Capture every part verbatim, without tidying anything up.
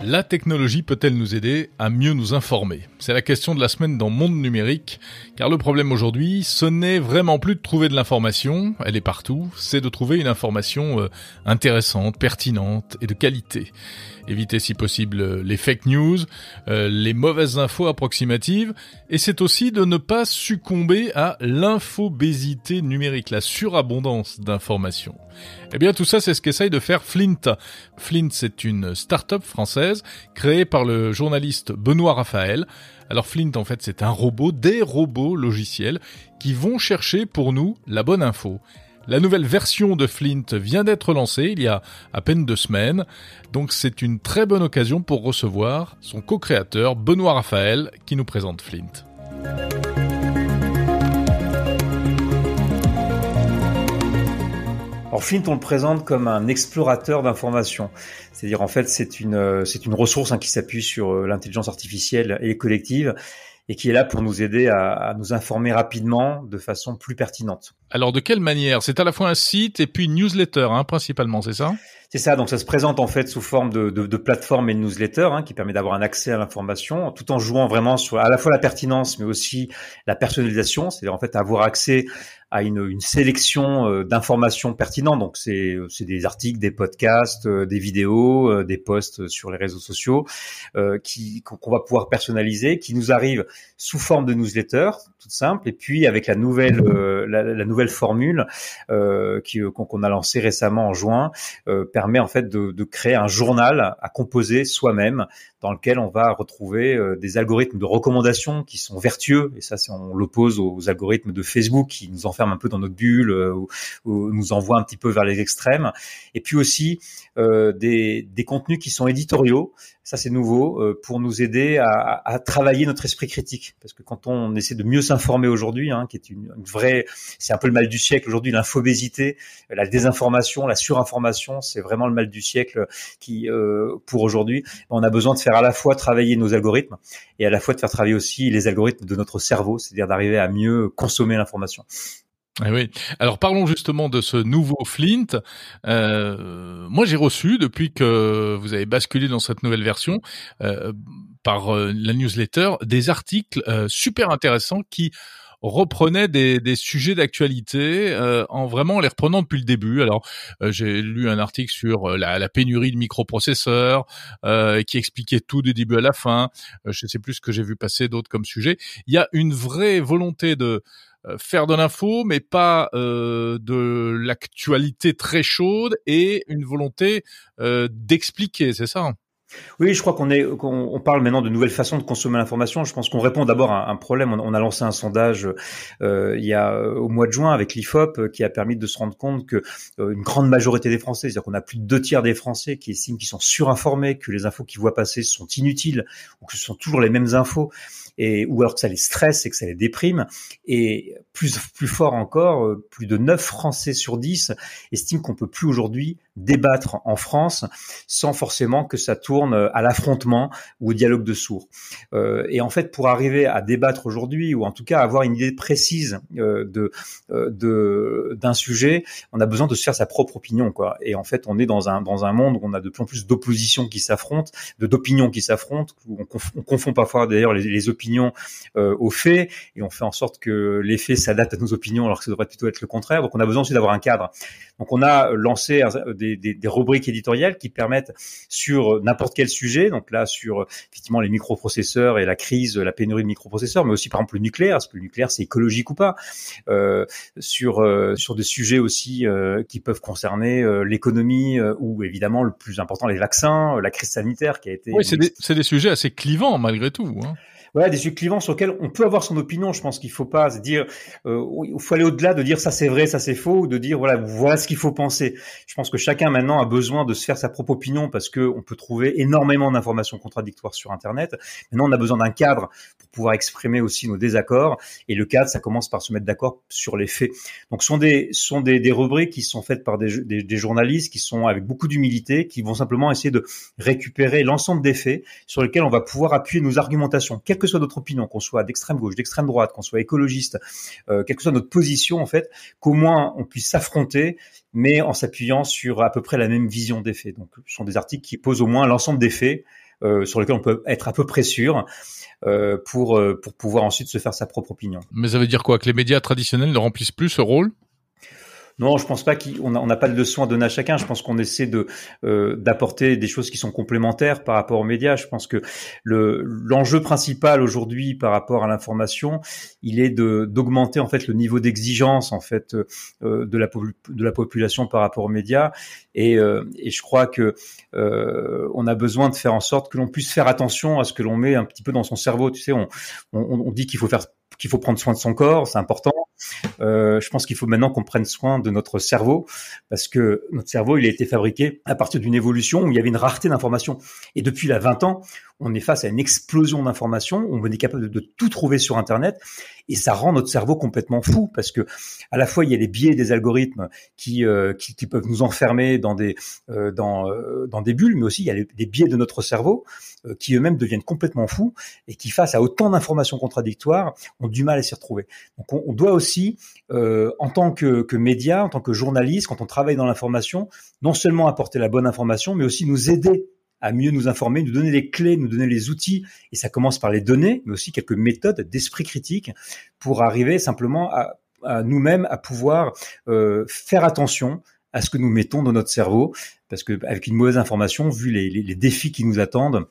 La technologie peut-elle nous aider à mieux nous informer ? C'est la question de la semaine dans Monde Numérique, car le problème aujourd'hui, ce n'est vraiment plus de trouver de l'information, elle est partout, c'est de trouver une information intéressante, pertinente et de qualité. Éviter si possible les fake news, les mauvaises infos approximatives, et c'est aussi de ne pas succomber à l'infobésité numérique, la surabondance d'informations. Eh bien tout ça, c'est ce qu'essaye de faire Flint. Flint, c'est une start-up française, créé par le journaliste Benoît Raphaël. Alors Flint, en fait, c'est un robot, des robots logiciels qui vont chercher pour nous la bonne info. La nouvelle version de Flint vient d'être lancée il y a à peine deux semaines, donc c'est une très bonne occasion pour recevoir son co-créateur Benoît Raphaël qui nous présente Flint. Alors Flint, on le présente comme un explorateur d'informations, c'est-à-dire en fait c'est une c'est une ressource hein, qui s'appuie sur l'intelligence artificielle et collective et qui est là pour nous aider à, à nous informer rapidement de façon plus pertinente. Alors de quelle manière ? C'est à la fois un site et puis une newsletter hein, principalement, c'est ça ? C'est ça, donc ça se présente en fait sous forme de, de, de plateforme et de newsletter hein, qui permet d'avoir un accès à l'information tout en jouant vraiment sur à la fois la pertinence mais aussi la personnalisation, c'est-à-dire en fait avoir accès à une, une sélection d'informations pertinentes. Donc c'est, c'est des articles, des podcasts, des vidéos, des posts sur les réseaux sociaux euh, qui, qu'on va pouvoir personnaliser, qui nous arrivent sous forme de newsletter, toute simple, et puis avec la nouvelle, euh, la, la nouvelle formule euh, qui, qu'on a lancée récemment en juin, euh, permet en fait de, de créer un journal à composer soi-même, dans lequel on va retrouver des algorithmes de recommandation qui sont vertueux, et ça c'est, on l'oppose aux algorithmes de Facebook qui nous enferment un peu dans notre bulle ou, ou nous envoient un petit peu vers les extrêmes, et puis aussi euh, des, des contenus qui sont éditoriaux, ça c'est nouveau, euh, pour nous aider à, à travailler notre esprit critique, parce que quand on essaie de mieux s'informer aujourd'hui, hein, qui est une, une vraie, c'est un peu le mal du siècle aujourd'hui, l'infobésité, la désinformation, la surinformation, c'est vraiment le mal du siècle qui, euh, pour aujourd'hui, on a besoin de faire à la fois travailler nos algorithmes et à la fois de faire travailler aussi les algorithmes de notre cerveau, c'est-à-dire d'arriver à mieux consommer l'information. Eh oui. Alors parlons justement de ce nouveau Flint. Euh, moi j'ai reçu, depuis que vous avez basculé dans cette nouvelle version, euh, par euh, la newsletter, des articles euh, super intéressants qui reprenait des, des sujets d'actualité euh, en vraiment les reprenant depuis le début. Alors, euh, j'ai lu un article sur euh, la, la pénurie de microprocesseurs euh, qui expliquait tout du début à la fin. Euh, je ne sais plus ce que j'ai vu passer d'autres comme sujet. Il y a une vraie volonté de euh, faire de l'info, mais pas euh, de l'actualité très chaude et une volonté euh, d'expliquer, c'est ça ? Oui, je crois qu'on est, qu'on, on parle maintenant de nouvelles façons de consommer l'information. Je pense qu'on répond d'abord à un problème. On, on a lancé un sondage euh, il y a au mois de juin avec l'Ifop qui a permis de se rendre compte que euh, une grande majorité des Français, c'est-à-dire qu'on a plus de deux tiers des Français qui estiment qu'ils sont surinformés, que les infos qu'ils voient passer sont inutiles ou que ce sont toujours les mêmes infos, et ou alors que ça les stresse et que ça les déprime. Et plus plus fort encore, euh, plus de neuf Français sur dix estiment qu'on peut plus aujourd'hui débattre en France sans forcément que ça tourne à l'affrontement ou au dialogue de sourds. Euh, et en fait, pour arriver à débattre aujourd'hui, ou en tout cas avoir une idée précise euh, de, euh, de, d'un sujet, on a besoin de se faire sa propre opinion, quoi. Et en fait, on est dans un, dans un monde où on a de plus en plus d'oppositions qui s'affrontent, de, d'opinions qui s'affrontent, où on, conf, on confond parfois d'ailleurs les, les opinions euh, aux faits, et on fait en sorte que les faits s'adaptent à nos opinions, alors que ça devrait plutôt être le contraire. Donc on a besoin aussi d'avoir un cadre. Donc on a lancé des Des, des, des rubriques éditoriales qui permettent sur n'importe quel sujet, donc là sur effectivement les microprocesseurs et la crise, la pénurie de microprocesseurs, mais aussi par exemple le nucléaire, est-ce que le nucléaire c'est écologique ou pas, euh, sur euh, sur des sujets aussi euh, qui peuvent concerner euh, l'économie euh, ou évidemment le plus important les vaccins, euh, la crise sanitaire qui a été… Oui, c'est des, c'est des sujets assez clivants malgré tout, hein. Voilà, des sujets clivants sur lesquels on peut avoir son opinion. Je pense qu'il faut pas se dire, euh, il faut aller au-delà de dire ça c'est vrai, ça c'est faux, ou de dire voilà, voilà ce qu'il faut penser. Je pense que chacun maintenant a besoin de se faire sa propre opinion parce que on peut trouver énormément d'informations contradictoires sur Internet. Maintenant, on a besoin d'un cadre pour pouvoir exprimer aussi nos désaccords. Et le cadre, ça commence par se mettre d'accord sur les faits. Donc, ce sont des, ce sont des, des rubriques qui sont faites par des, des, des journalistes qui sont avec beaucoup d'humilité, qui vont simplement essayer de récupérer l'ensemble des faits sur lesquels on va pouvoir appuyer nos argumentations, quelles que que soit notre opinion, qu'on soit d'extrême gauche, d'extrême droite, qu'on soit écologiste, euh, quelle que soit notre position, en fait, qu'au moins on puisse s'affronter, mais en s'appuyant sur à peu près la même vision des faits. Donc, ce sont des articles qui posent au moins l'ensemble des faits Euh, sur lequel on peut être à peu près sûr euh, pour euh, pour pouvoir ensuite se faire sa propre opinion. Mais ça veut dire quoi ? Que les médias traditionnels ne remplissent plus ce rôle ? Non, je pense pas qu'on a, on n'a pas de leçon à donner à chacun. Je pense qu'on essaie de euh, d'apporter des choses qui sont complémentaires par rapport aux médias. Je pense que le l'enjeu principal aujourd'hui par rapport à l'information, il est de d'augmenter en fait le niveau d'exigence en fait euh, de la de la population par rapport aux médias. Et euh, et je crois que euh, on a besoin de faire en sorte que l'on puisse faire attention à ce que l'on met un petit peu dans son cerveau. Tu sais, on on, on dit qu'il faut faire qu'il faut prendre soin de son corps, c'est important. Euh, je pense qu'il faut maintenant qu'on prenne soin de notre cerveau, parce que notre cerveau, il a été fabriqué à partir d'une évolution où il y avait une rareté d'informations. Et depuis là vingt ans, on est face à une explosion d'informations, on est capable de, de tout trouver sur Internet, et ça rend notre cerveau complètement fou, parce que à la fois il y a les biais des algorithmes qui euh, qui, qui peuvent nous enfermer dans des euh, dans euh, dans des bulles, mais aussi il y a les, les biais de notre cerveau euh, qui eux-mêmes deviennent complètement fous et qui, face à autant d'informations contradictoires, ont du mal à s'y retrouver. Donc on, on doit aussi euh, en tant que que média, en tant que journaliste, quand on travaille dans l'information, non seulement apporter la bonne information, mais aussi nous aider à mieux nous informer, nous donner les clés, nous donner les outils. Et ça commence par les données, mais aussi quelques méthodes d'esprit critique pour arriver simplement à, à nous-mêmes à pouvoir euh, faire attention à ce que nous mettons dans notre cerveau. Parce que avec une mauvaise information, vu les, les, les défis qui nous attendent,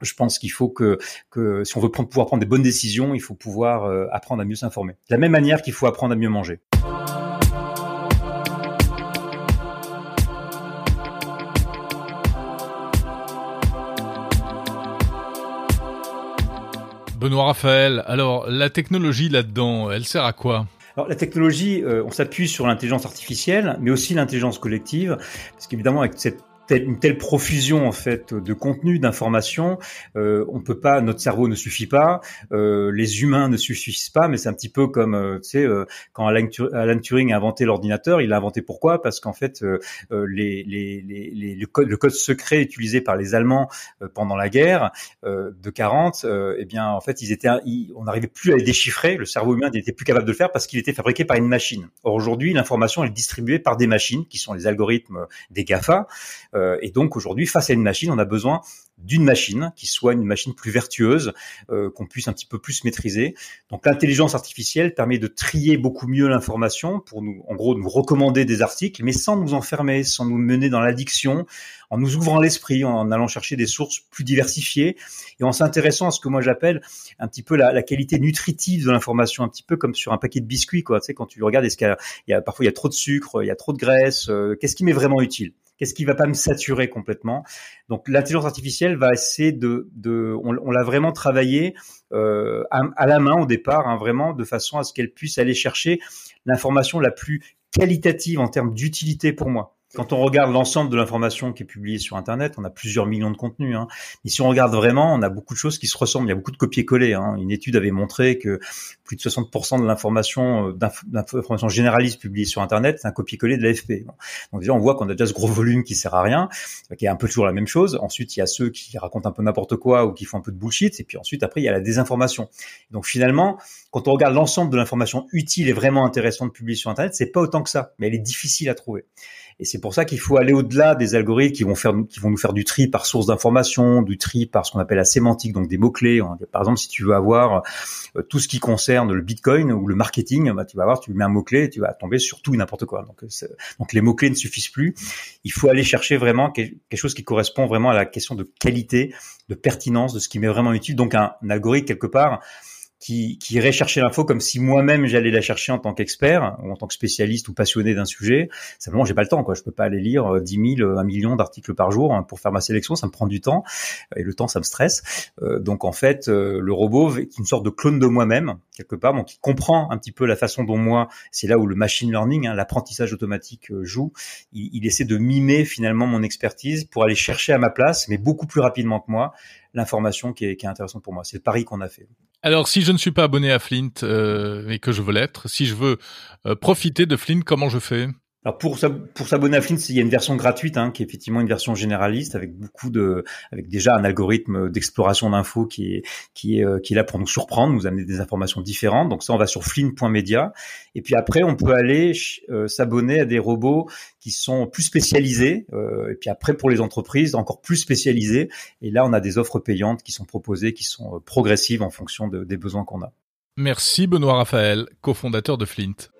je pense qu'il faut que, que si on veut prendre, pouvoir prendre des bonnes décisions, il faut pouvoir euh, apprendre à mieux s'informer. De la même manière qu'il faut apprendre à mieux manger. Benoît Raphaël, alors la technologie là-dedans, elle sert à quoi ? Alors la technologie, euh, on s'appuie sur l'intelligence artificielle, mais aussi l'intelligence collective, parce qu'évidemment avec cette telle, une telle profusion en fait de contenu, d'informations, euh, on peut pas, notre cerveau ne suffit pas, euh, les humains ne suffisent pas, mais c'est un petit peu comme euh, tu sais euh, quand Alan Turing, Alan Turing a inventé l'ordinateur, il l'a inventé pourquoi ? Parce qu'en fait euh, les, les, les, les, le, code, le code secret utilisé par les Allemands euh, pendant la guerre euh, de quarante, euh, eh bien en fait ils étaient, ils, on n'arrivait plus à les déchiffrer, le cerveau humain n'était plus capable de le faire parce qu'il était fabriqué par une machine. Or aujourd'hui l'information est distribuée par des machines qui sont les algorithmes des GAFA. Et donc aujourd'hui, face à une machine, on a besoin d'une machine qui soit une machine plus vertueuse, euh, qu'on puisse un petit peu plus maîtriser. Donc l'intelligence artificielle permet de trier beaucoup mieux l'information pour nous, en gros, nous recommander des articles, mais sans nous enfermer, sans nous mener dans l'addiction, en nous ouvrant l'esprit, en allant chercher des sources plus diversifiées et en s'intéressant à ce que moi j'appelle un petit peu la, la qualité nutritive de l'information, un petit peu comme sur un paquet de biscuits, quoi. Tu sais, quand tu regardes, est-ce qu'il y a, il y a parfois il y a trop de sucre, il y a trop de graisse, euh, qu'est-ce qui m'est vraiment utile ? Qu'est-ce qui va pas me saturer complètement ? Donc l'intelligence artificielle va essayer de, de on, on l'a vraiment travaillé euh, à, à la main au départ, hein, vraiment de façon à ce qu'elle puisse aller chercher l'information la plus qualitative en termes d'utilité pour moi. Quand on regarde l'ensemble de l'information qui est publiée sur Internet, on a plusieurs millions de contenus. Hein. Et si on regarde vraiment, on a beaucoup de choses qui se ressemblent. Il y a beaucoup de copier-coller. Hein. Une étude avait montré que plus de soixante pour cent de l'information, d'information généraliste publiée sur Internet, c'est un copier-coller de l'A F P. Donc déjà, on voit qu'on a déjà ce gros volume qui sert à rien, qui est un peu toujours la même chose. Ensuite, il y a ceux qui racontent un peu n'importe quoi ou qui font un peu de bullshit. Et puis ensuite, après, il y a la désinformation. Donc finalement, quand on regarde l'ensemble de l'information utile et vraiment intéressante publiée sur Internet, c'est pas autant que ça, mais elle est difficile à trouver. Et c'est pour ça qu'il faut aller au-delà des algorithmes qui vont faire, qui vont nous faire du tri par source d'information, du tri par ce qu'on appelle la sémantique, donc des mots-clés. Par exemple, si tu veux avoir tout ce qui concerne le Bitcoin ou le marketing, bah, tu vas avoir, tu mets un mot-clé et tu vas tomber sur tout et n'importe quoi. Donc, donc les mots-clés ne suffisent plus. Il faut aller chercher vraiment quelque chose qui correspond vraiment à la question de qualité, de pertinence, de ce qui m'est vraiment utile. Donc, un, un algorithme, quelque part, qui, qui irait chercher l'info comme si moi-même j'allais la chercher en tant qu'expert ou en tant que spécialiste ou passionné d'un sujet. Simplement, j'ai pas le temps, quoi. Je peux pas aller lire dix mille, un million d'articles par jour pour faire ma sélection. Ça me prend du temps et le temps, ça me stresse. Euh, donc, en fait, euh, le robot est une sorte de clone de moi-même quelque part, donc qui comprend un petit peu la façon dont moi. C'est là où le machine learning, hein, l'apprentissage automatique euh, joue. Il, il essaie de mimer finalement mon expertise pour aller chercher à ma place, mais beaucoup plus rapidement que moi, l'information qui est, qui est intéressante pour moi. C'est le pari qu'on a fait. Alors, si je ne suis pas abonné à Flint euh, et que je veux l'être, si je veux euh, profiter de Flint, comment je fais ? Alors pour pour s'abonner à Flint, il y a une version gratuite hein, qui est effectivement une version généraliste avec beaucoup de avec déjà un algorithme d'exploration d'infos qui est qui est qui est là pour nous surprendre, nous amener des informations différentes. Donc ça, on va sur flint point media et puis après on peut aller euh, s'abonner à des robots qui sont plus spécialisés euh, et puis après pour les entreprises encore plus spécialisés et là on a des offres payantes qui sont proposées qui sont progressives en fonction de, des besoins qu'on a. Merci Benoît Raphaël, cofondateur de Flint.